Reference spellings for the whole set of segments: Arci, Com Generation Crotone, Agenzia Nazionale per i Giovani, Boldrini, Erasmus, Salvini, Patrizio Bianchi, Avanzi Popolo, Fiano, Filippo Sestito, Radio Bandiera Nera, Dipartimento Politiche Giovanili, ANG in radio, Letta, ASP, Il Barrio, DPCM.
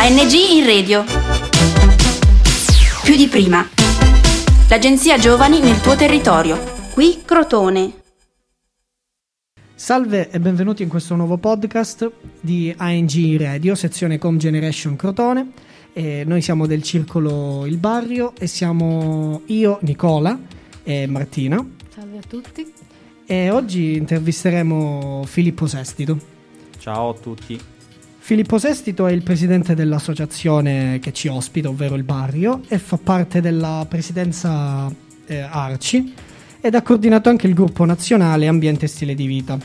ANG in radio. Più di prima. L'agenzia Giovani nel tuo territorio. Qui Crotone. Salve e benvenuti in questo nuovo podcast di ANG in radio, sezione Com Generation Crotone. Noi siamo del circolo Il Barrio e siamo io, Nicola e Martina. Salve a tutti. E oggi intervisteremo Filippo Sestito. Ciao a tutti. Filippo Sestito è il presidente dell'associazione che ci ospita, ovvero Il Barrio, e fa parte della presidenza Arci ed ha coordinato anche il gruppo nazionale Ambiente e Stile di Vita.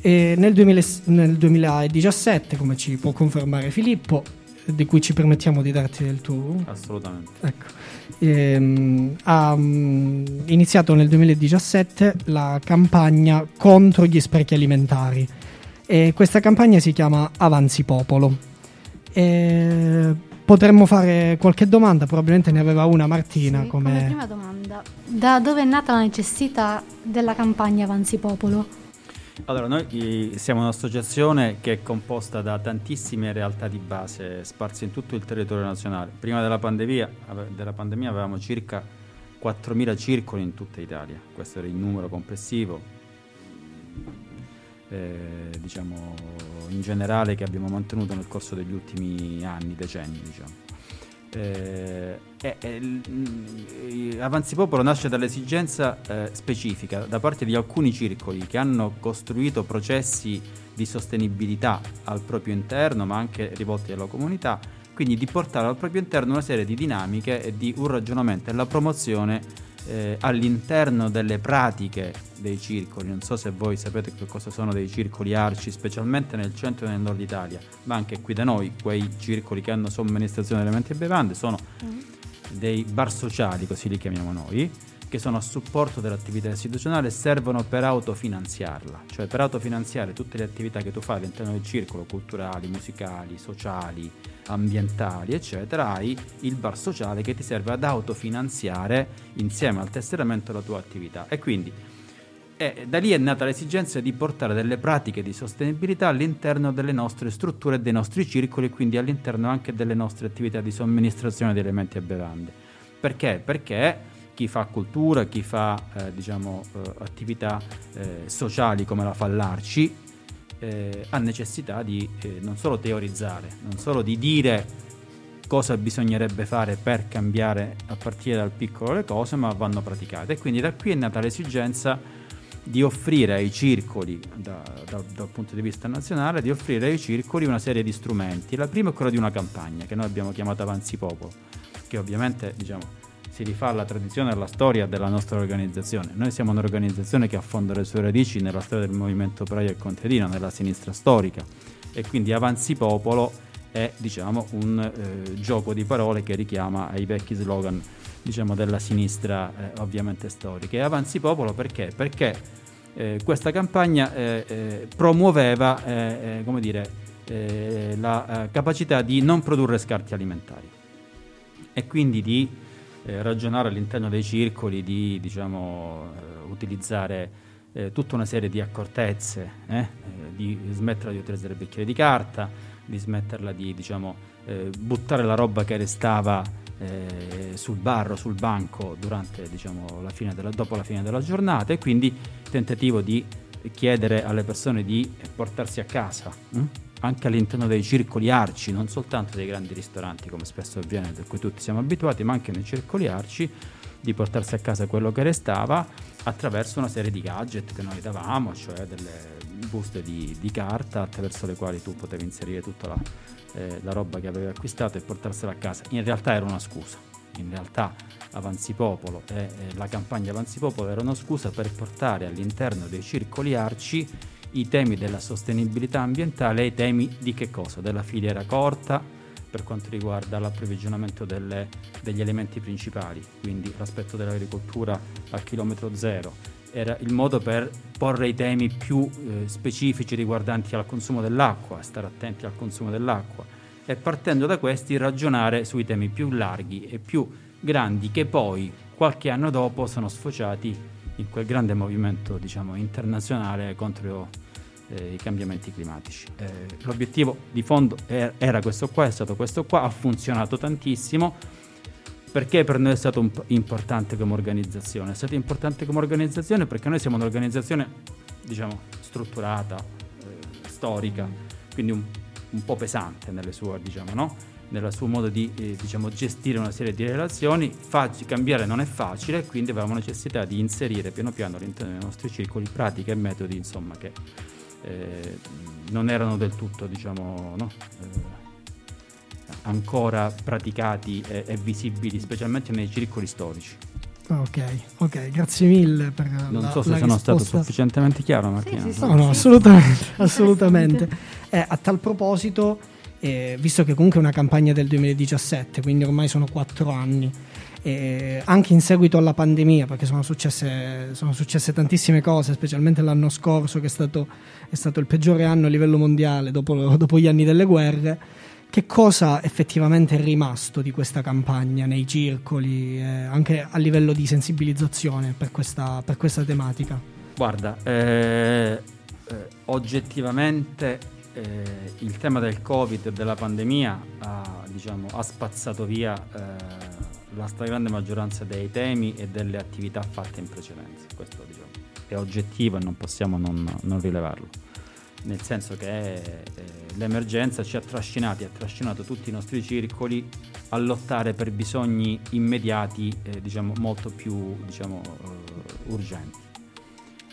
E nel 2017, come ci può confermare Filippo, di cui ci permettiamo di darti del tuo... Assolutamente. Ecco. Ha iniziato nel 2017 la campagna contro gli sprechi alimentari. E questa campagna si chiama Avanzi Popolo. Potremmo fare qualche domanda, probabilmente ne aveva una Martina. Sì, come prima domanda, da dove è nata la necessità della campagna Avanzi Popolo? Allora, noi siamo un'associazione che è composta da tantissime realtà di base sparse in tutto il territorio nazionale. Prima della pandemia avevamo circa 4.000 circoli in tutta Italia, questo era il numero complessivo. Diciamo in generale, che abbiamo mantenuto nel corso degli ultimi anni, decenni, diciamo. Avanzi Popolo nasce dall'esigenza specifica da parte di alcuni circoli che hanno costruito processi di sostenibilità al proprio interno, ma anche rivolti alla comunità, quindi di portare al proprio interno una serie di dinamiche e di un ragionamento e la promozione all'interno delle pratiche dei circoli. Non so se voi sapete che cosa sono dei circoli Arci, specialmente nel centro e nel nord Italia, ma anche qui da noi. Quei circoli che hanno somministrazione di alimenti e bevande sono dei bar sociali, così li chiamiamo noi, che sono a supporto dell'attività istituzionale e servono per autofinanziarla, cioè per autofinanziare tutte le attività che tu fai all'interno del circolo, culturali, musicali, sociali, ambientali, eccetera. Hai il bar sociale che ti serve ad autofinanziare insieme al tesseramento la tua attività, e quindi da lì è nata l'esigenza di portare delle pratiche di sostenibilità all'interno delle nostre strutture e dei nostri circoli, e quindi all'interno anche delle nostre attività di somministrazione di alimenti e bevande. Perché? Perché chi fa cultura, chi fa attività sociali come la fa l'Arci, ha necessità di non solo teorizzare, non solo di dire cosa bisognerebbe fare per cambiare a partire dal piccolo le cose, ma vanno praticate. E quindi da qui è nata l'esigenza di offrire ai circoli, dal punto di vista nazionale, di offrire ai circoli una serie di strumenti. La prima è quella di una campagna che noi abbiamo chiamato Avanzi Popolo, che ovviamente si rifà alla tradizione e alla storia della nostra organizzazione. Noi siamo un'organizzazione che affonda le sue radici nella storia del movimento operaio e contadino, nella sinistra storica, e quindi Avanzi Popolo è un gioco di parole che richiama ai vecchi slogan della sinistra ovviamente storica. E Avanzi Popolo perché? Perché questa campagna promuoveva la capacità di non produrre scarti alimentari e quindi di ragionare all'interno dei circoli, di utilizzare tutta una serie di accortezze, di smetterla di utilizzare bicchieri di carta, di smetterla di buttare la roba che restava sul bar o sul banco durante dopo la fine della giornata, e quindi tentativo di chiedere alle persone di portarsi a casa anche all'interno dei circoli Arci, non soltanto dei grandi ristoranti come spesso avviene, per cui tutti siamo abituati, ma anche nei circoli Arci, di portarsi a casa quello che restava attraverso una serie di gadget che noi davamo, cioè delle buste di carta attraverso le quali tu potevi inserire tutta la roba che avevi acquistato e portarsela a casa. In realtà era una scusa, in realtà Avanzi Popolo e la campagna Avanzi Popolo era una scusa per portare all'interno dei circoli Arci i temi della sostenibilità ambientale e i temi di che cosa? Della filiera corta per quanto riguarda l'approvvigionamento degli elementi principali, quindi l'aspetto dell'agricoltura a chilometro zero. Era il modo per porre i temi più specifici riguardanti al consumo dell'acqua, stare attenti al consumo dell'acqua, e partendo da questi ragionare sui temi più larghi e più grandi, che poi qualche anno dopo sono sfociati in quel grande movimento internazionale contro i cambiamenti climatici. L'obiettivo di fondo era questo qua, è stato questo qua, ha funzionato tantissimo. Perché per noi è stato importante come organizzazione? È stato importante come organizzazione perché noi siamo un'organizzazione, diciamo, strutturata, storica, quindi un po' pesante nelle sue, diciamo, no? Nel suo modo di gestire una serie di relazioni. Cambiare non è facile, quindi avevamo necessità di inserire piano piano all'interno dei nostri circoli pratiche e metodi, insomma, che non erano del tutto, diciamo, no? Ancora praticati e visibili, specialmente nei circoli storici. Ok, grazie mille per la sono stato sufficientemente chiaro, Martina. Sì, no, assolutamente. A tal proposito, visto che comunque è una campagna del 2017, quindi ormai sono 4 anni, anche in seguito alla pandemia, perché sono successe tantissime cose, specialmente l'anno scorso, che è stato il peggiore anno a livello mondiale dopo gli anni delle guerre. Che cosa effettivamente è rimasto di questa campagna nei circoli, anche a livello di sensibilizzazione per questa tematica? Guarda, oggettivamente il tema del Covid e della pandemia ha spazzato via la stragrande maggioranza dei temi e delle attività fatte in precedenza. Questo, diciamo, è oggettivo e non possiamo non rilevarlo. Nel senso che l'emergenza ci ha trascinato tutti i nostri circoli a lottare per bisogni immediati, molto più urgenti,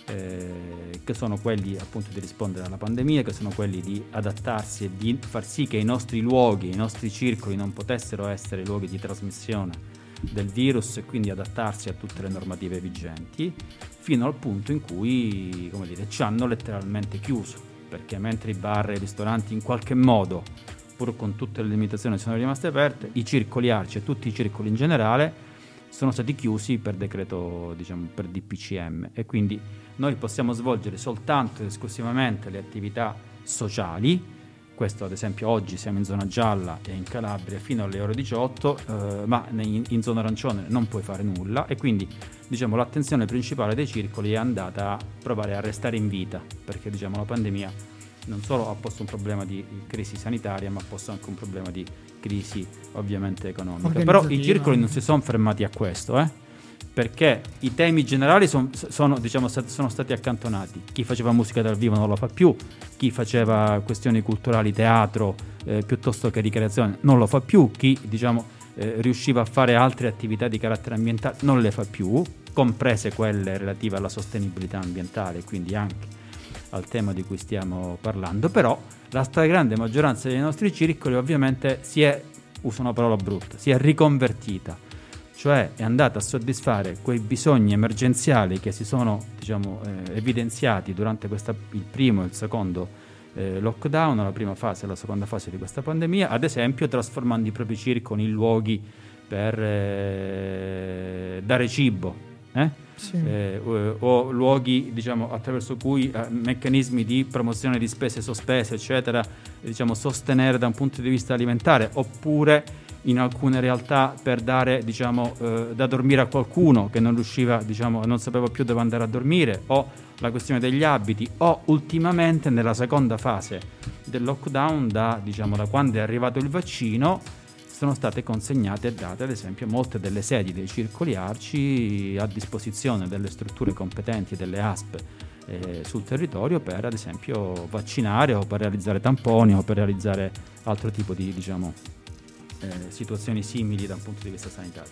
che sono quelli appunto di rispondere alla pandemia, che sono quelli di adattarsi e di far sì che i nostri luoghi, i nostri circoli non potessero essere luoghi di trasmissione del virus e quindi adattarsi a tutte le normative vigenti, fino al punto in cui, ci hanno letteralmente chiuso. Perché mentre i bar e i ristoranti in qualche modo, pur con tutte le limitazioni, sono rimaste aperte, i circoli Arci e tutti i circoli in generale sono stati chiusi per decreto, per DPCM, e quindi noi possiamo svolgere soltanto ed esclusivamente le attività sociali. Questo, ad esempio, oggi siamo in zona gialla e in Calabria fino alle ore 18, ma in zona arancione non puoi fare nulla, e quindi l'attenzione principale dei circoli è andata a provare a restare in vita, perché la pandemia non solo ha posto un problema di crisi sanitaria, ma ha posto anche un problema di crisi ovviamente economica. Però i circoli non si sono fermati a questo, perché i temi generali sono stati accantonati. Chi faceva musica dal vivo non lo fa più, chi faceva questioni culturali, teatro, piuttosto che ricreazione, non lo fa più, chi riusciva a fare altre attività di carattere ambientale non le fa più, comprese quelle relative alla sostenibilità ambientale, quindi anche al tema di cui stiamo parlando. Però la stragrande maggioranza dei nostri circoli ovviamente uso una parola brutta, si è riconvertita. Cioè è andata a soddisfare quei bisogni emergenziali che si sono evidenziati durante il primo e il secondo lockdown, la prima fase e la seconda fase di questa pandemia, ad esempio trasformando i propri circoli in luoghi per dare cibo, sì. O luoghi attraverso cui meccanismi di promozione di spese sospese, eccetera, sostenere da un punto di vista alimentare, oppure in alcune realtà per dare da dormire a qualcuno che non riusciva, non sapeva più dove andare a dormire, o la questione degli abiti, o ultimamente nella seconda fase del lockdown, da quando è arrivato il vaccino, sono state consegnate e date ad esempio molte delle sedi dei circoli Arci a disposizione delle strutture competenti, delle ASP sul territorio, per ad esempio vaccinare o per realizzare tamponi o per realizzare altro tipo di situazioni simili da un punto di vista sanitario.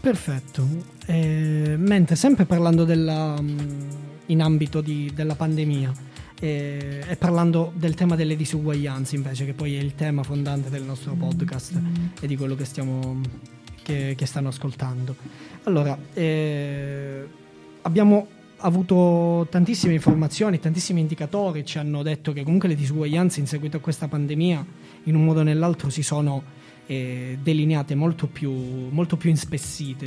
Perfetto. Mentre sempre parlando in ambito della pandemia e parlando del tema delle disuguaglianze invece, che poi è il tema fondante del nostro podcast e di quello che che stanno ascoltando. Allora, abbiamo avuto tantissime informazioni, tantissimi indicatori ci hanno detto che comunque le disuguaglianze in seguito a questa pandemia in un modo o nell'altro si sono delineate molto più inspessite,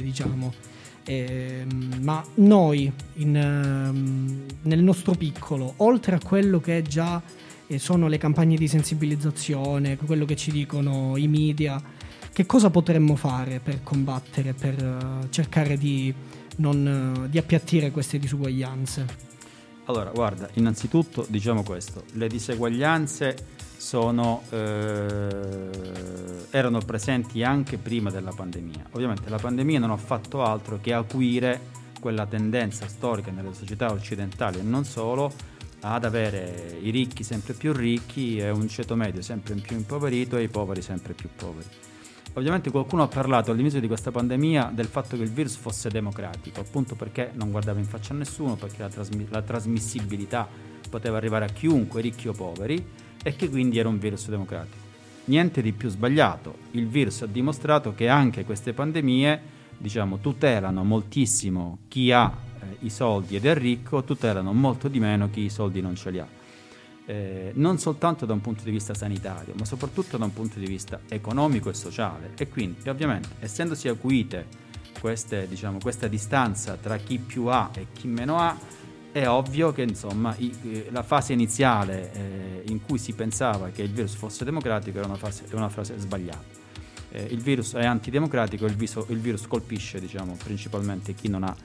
ma noi nel nostro piccolo, oltre a quello che già sono le campagne di sensibilizzazione, quello che ci dicono i media, che cosa potremmo fare per combattere, per cercare di appiattire queste disuguaglianze? Allora, guarda, innanzitutto diciamo questo, le diseguaglianze erano presenti anche prima della pandemia. Ovviamente la pandemia non ha fatto altro che acuire quella tendenza storica nelle società occidentali e non solo ad avere i ricchi sempre più ricchi e un ceto medio sempre più impoverito e i poveri sempre più poveri. Ovviamente qualcuno ha parlato all'inizio di questa pandemia del fatto che il virus fosse democratico, appunto perché non guardava in faccia a nessuno, perché la trasmissibilità poteva arrivare a chiunque, ricchi o poveri, e che quindi era un virus democratico. Niente di più sbagliato, il virus ha dimostrato che anche queste pandemie, diciamo, tutelano moltissimo chi ha i soldi ed è ricco, tutelano molto di meno chi i soldi non ce li ha. Non soltanto da un punto di vista sanitario, ma soprattutto da un punto di vista economico e sociale. E quindi, ovviamente, essendosi acuite questa distanza tra chi più ha e chi meno ha, è ovvio che insomma la fase iniziale in cui si pensava che il virus fosse democratico era una fase sbagliata. Il virus è antidemocratico, il virus colpisce, diciamo, principalmente chi non ha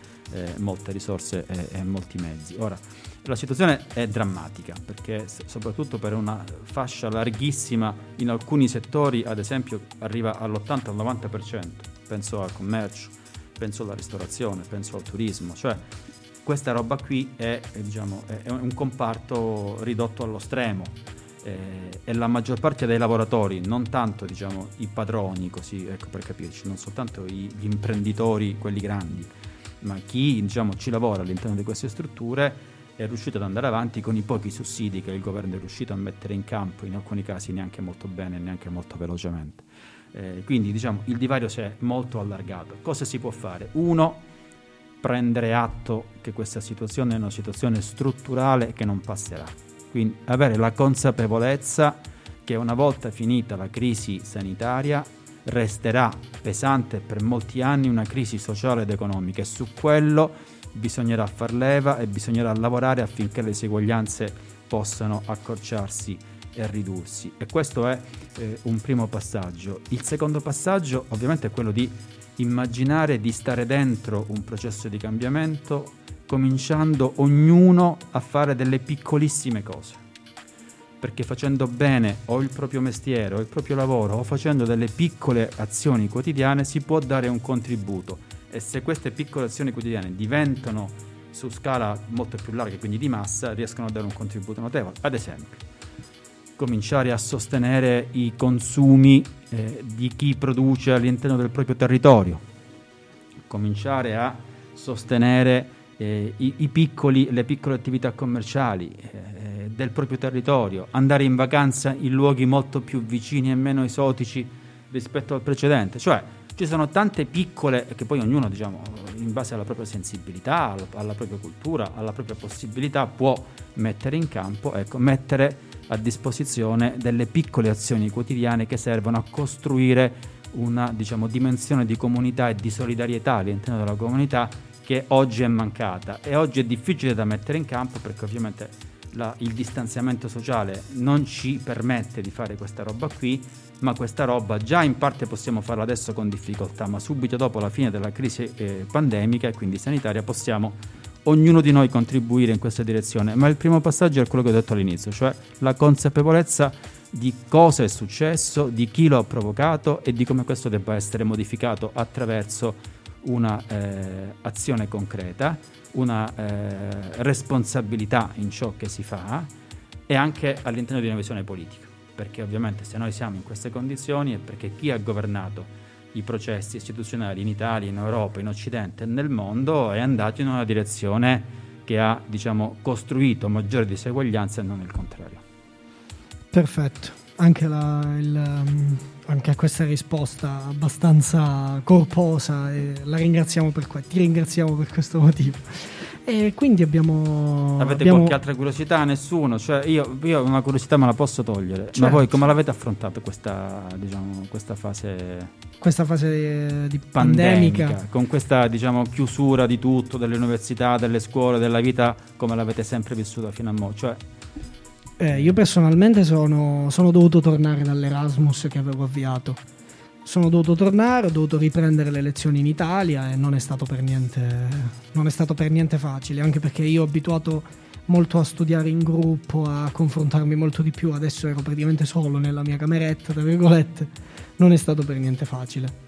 molte risorse e molti mezzi. Ora, la situazione è drammatica, perché soprattutto per una fascia larghissima, in alcuni settori, ad esempio, arriva all'80-90%. Penso al commercio, penso alla ristorazione, penso al turismo. Cioè, questa roba qui è un comparto ridotto allo stremo. E la maggior parte dei lavoratori, non tanto diciamo i padroni, così ecco per capirci, non soltanto gli imprenditori, quelli grandi, ma chi diciamo ci lavora all'interno di queste strutture è riuscito ad andare avanti con i pochi sussidi che il governo è riuscito a mettere in campo, in alcuni casi neanche molto bene, neanche molto velocemente. Quindi diciamo il divario si è molto allargato. Cosa si può fare? Uno, prendere atto che questa situazione è una situazione strutturale che non passerà. Quindi avere la consapevolezza che una volta finita la crisi sanitaria resterà pesante per molti anni una crisi sociale ed economica, e su quello bisognerà far leva e bisognerà lavorare affinché le diseguaglianze possano accorciarsi e ridursi. E questo è un primo passaggio. Il secondo passaggio ovviamente è quello di immaginare di stare dentro un processo di cambiamento, cominciando ognuno a fare delle piccolissime cose, perché facendo bene o il proprio mestiere o il proprio lavoro o facendo delle piccole azioni quotidiane si può dare un contributo, e se queste piccole azioni quotidiane diventano su scala molto più larga, quindi di massa, riescono a dare un contributo notevole. Ad esempio, cominciare a sostenere i consumi di chi produce all'interno del proprio territorio, cominciare a sostenere le piccole attività commerciali del proprio territorio, andare in vacanza in luoghi molto più vicini e meno esotici rispetto al precedente. Cioè, ci sono tante piccole, che poi ognuno, diciamo, in base alla propria sensibilità, alla propria cultura, alla propria possibilità, può mettere in campo, mettere a disposizione delle piccole azioni quotidiane che servono a costruire una, diciamo, dimensione di comunità e di solidarietà all'interno della comunità che oggi è mancata, e oggi è difficile da mettere in campo perché ovviamente il distanziamento sociale non ci permette di fare questa roba qui, ma questa roba già in parte possiamo farla adesso con difficoltà, ma subito dopo la fine della crisi pandemica e quindi sanitaria possiamo ognuno di noi contribuire in questa direzione. Ma il primo passaggio è quello che ho detto all'inizio, cioè la consapevolezza di cosa è successo, di chi lo ha provocato e di come questo debba essere modificato attraverso una azione concreta, una responsabilità in ciò che si fa, e anche all'interno di una visione politica, perché ovviamente se noi siamo in queste condizioni è perché chi ha governato i processi istituzionali in Italia, in Europa, in Occidente e nel mondo è andato in una direzione che ha, diciamo, costruito maggiori diseguaglianze e non il contrario. Perfetto. Anche questa risposta abbastanza corposa, e ti ringraziamo per questo motivo. E quindi abbiamo qualche altra curiosità? Nessuno? Cioè io una curiosità me la posso togliere, certo. Ma voi come l'avete affrontato questa fase di pandemica, con questa, diciamo, chiusura di tutto, delle università, delle scuole, della vita? Come l'avete sempre vissuta fino a mo'? Cioè, io personalmente sono dovuto tornare dall'Erasmus che avevo avviato, sono dovuto tornare, ho dovuto riprendere le lezioni in Italia e non è stato per niente facile, anche perché io ho abituato molto a studiare in gruppo, a confrontarmi molto di più, adesso ero praticamente solo nella mia cameretta, tra virgolette, non è stato per niente facile.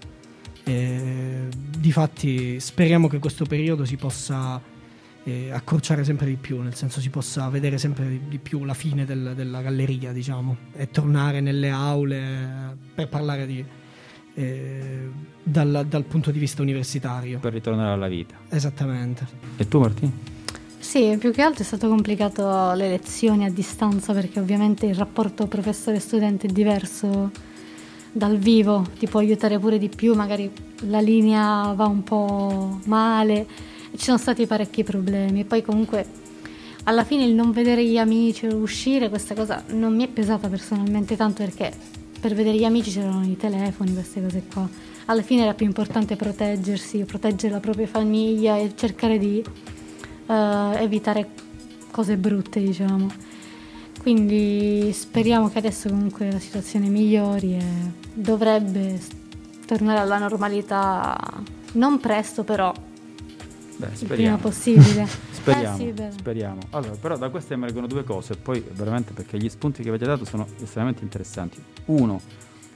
Difatti speriamo che questo periodo si possa accorciare sempre di più, nel senso si possa vedere sempre di più la fine della galleria, diciamo, e tornare nelle aule per parlare dal punto di vista universitario. Per ritornare alla vita. Esattamente. E tu, Martino? Sì, più che altro è stato complicato le lezioni a distanza, perché ovviamente il rapporto professore-studente è diverso dal vivo, ti può aiutare pure di più, magari la linea va un po' male, ci sono stati parecchi problemi. E poi comunque alla fine il non vedere gli amici, uscire, questa cosa non mi è pesata personalmente tanto, perché per vedere gli amici c'erano i telefoni, queste cose qua. Alla fine era più importante proteggersi, proteggere la propria famiglia e cercare di evitare cose brutte, diciamo. Quindi speriamo che adesso comunque la situazione migliori e dovrebbe tornare alla normalità, non presto però. Beh, speriamo. Il prima possibile. Speriamo, sì, speriamo. Allora, però da queste emergono due cose, poi veramente, perché gli spunti che avete dato sono estremamente interessanti. Uno,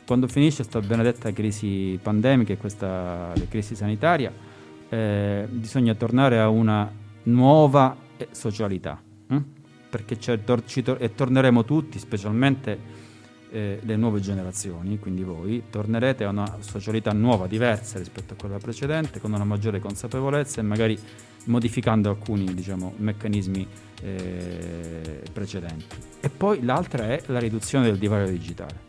quando finisce sta benedetta crisi pandemica e questa crisi sanitaria, bisogna tornare a una nuova socialità, perché e torneremo tutti, specialmente le nuove generazioni, quindi voi tornerete a una socialità nuova, diversa rispetto a quella precedente, con una maggiore consapevolezza e magari modificando alcuni, diciamo, meccanismi precedenti. E poi l'altra è la riduzione del divario digitale.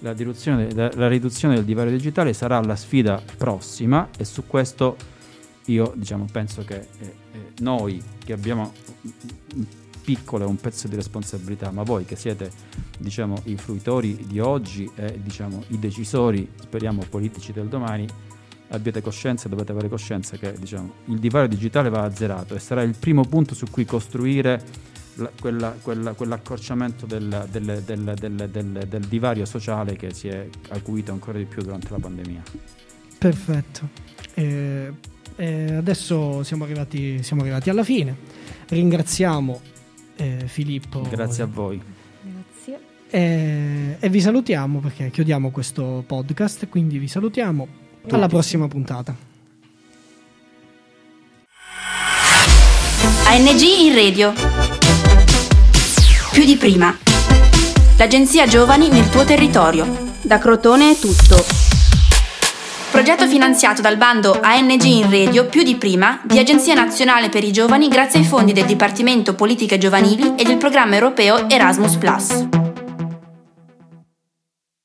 La riduzione del divario digitale sarà la sfida prossima, e su questo io, diciamo, penso che noi che abbiamo piccolo un pezzo di responsabilità, ma voi che siete, diciamo, i fruitori di oggi e, diciamo, i decisori, speriamo, politici del domani, dovete avere coscienza che, diciamo, il divario digitale va azzerato e sarà il primo punto su cui costruire quell'accorciamento del divario sociale che si è acuito ancora di più durante la pandemia. Perfetto. Adesso siamo arrivati alla fine. Ringraziamo Filippo. Grazie a voi. Grazie. E vi salutiamo, perché chiudiamo questo podcast, quindi vi salutiamo tutti. Alla prossima puntata. ANG in radio. Più di prima. L'agenzia Giovani nel tuo territorio. Da Crotone è tutto. Progetto finanziato dal bando ANG in radio più di prima di Agenzia Nazionale per i Giovani, grazie ai fondi del Dipartimento Politiche Giovanili e del programma europeo Erasmus+.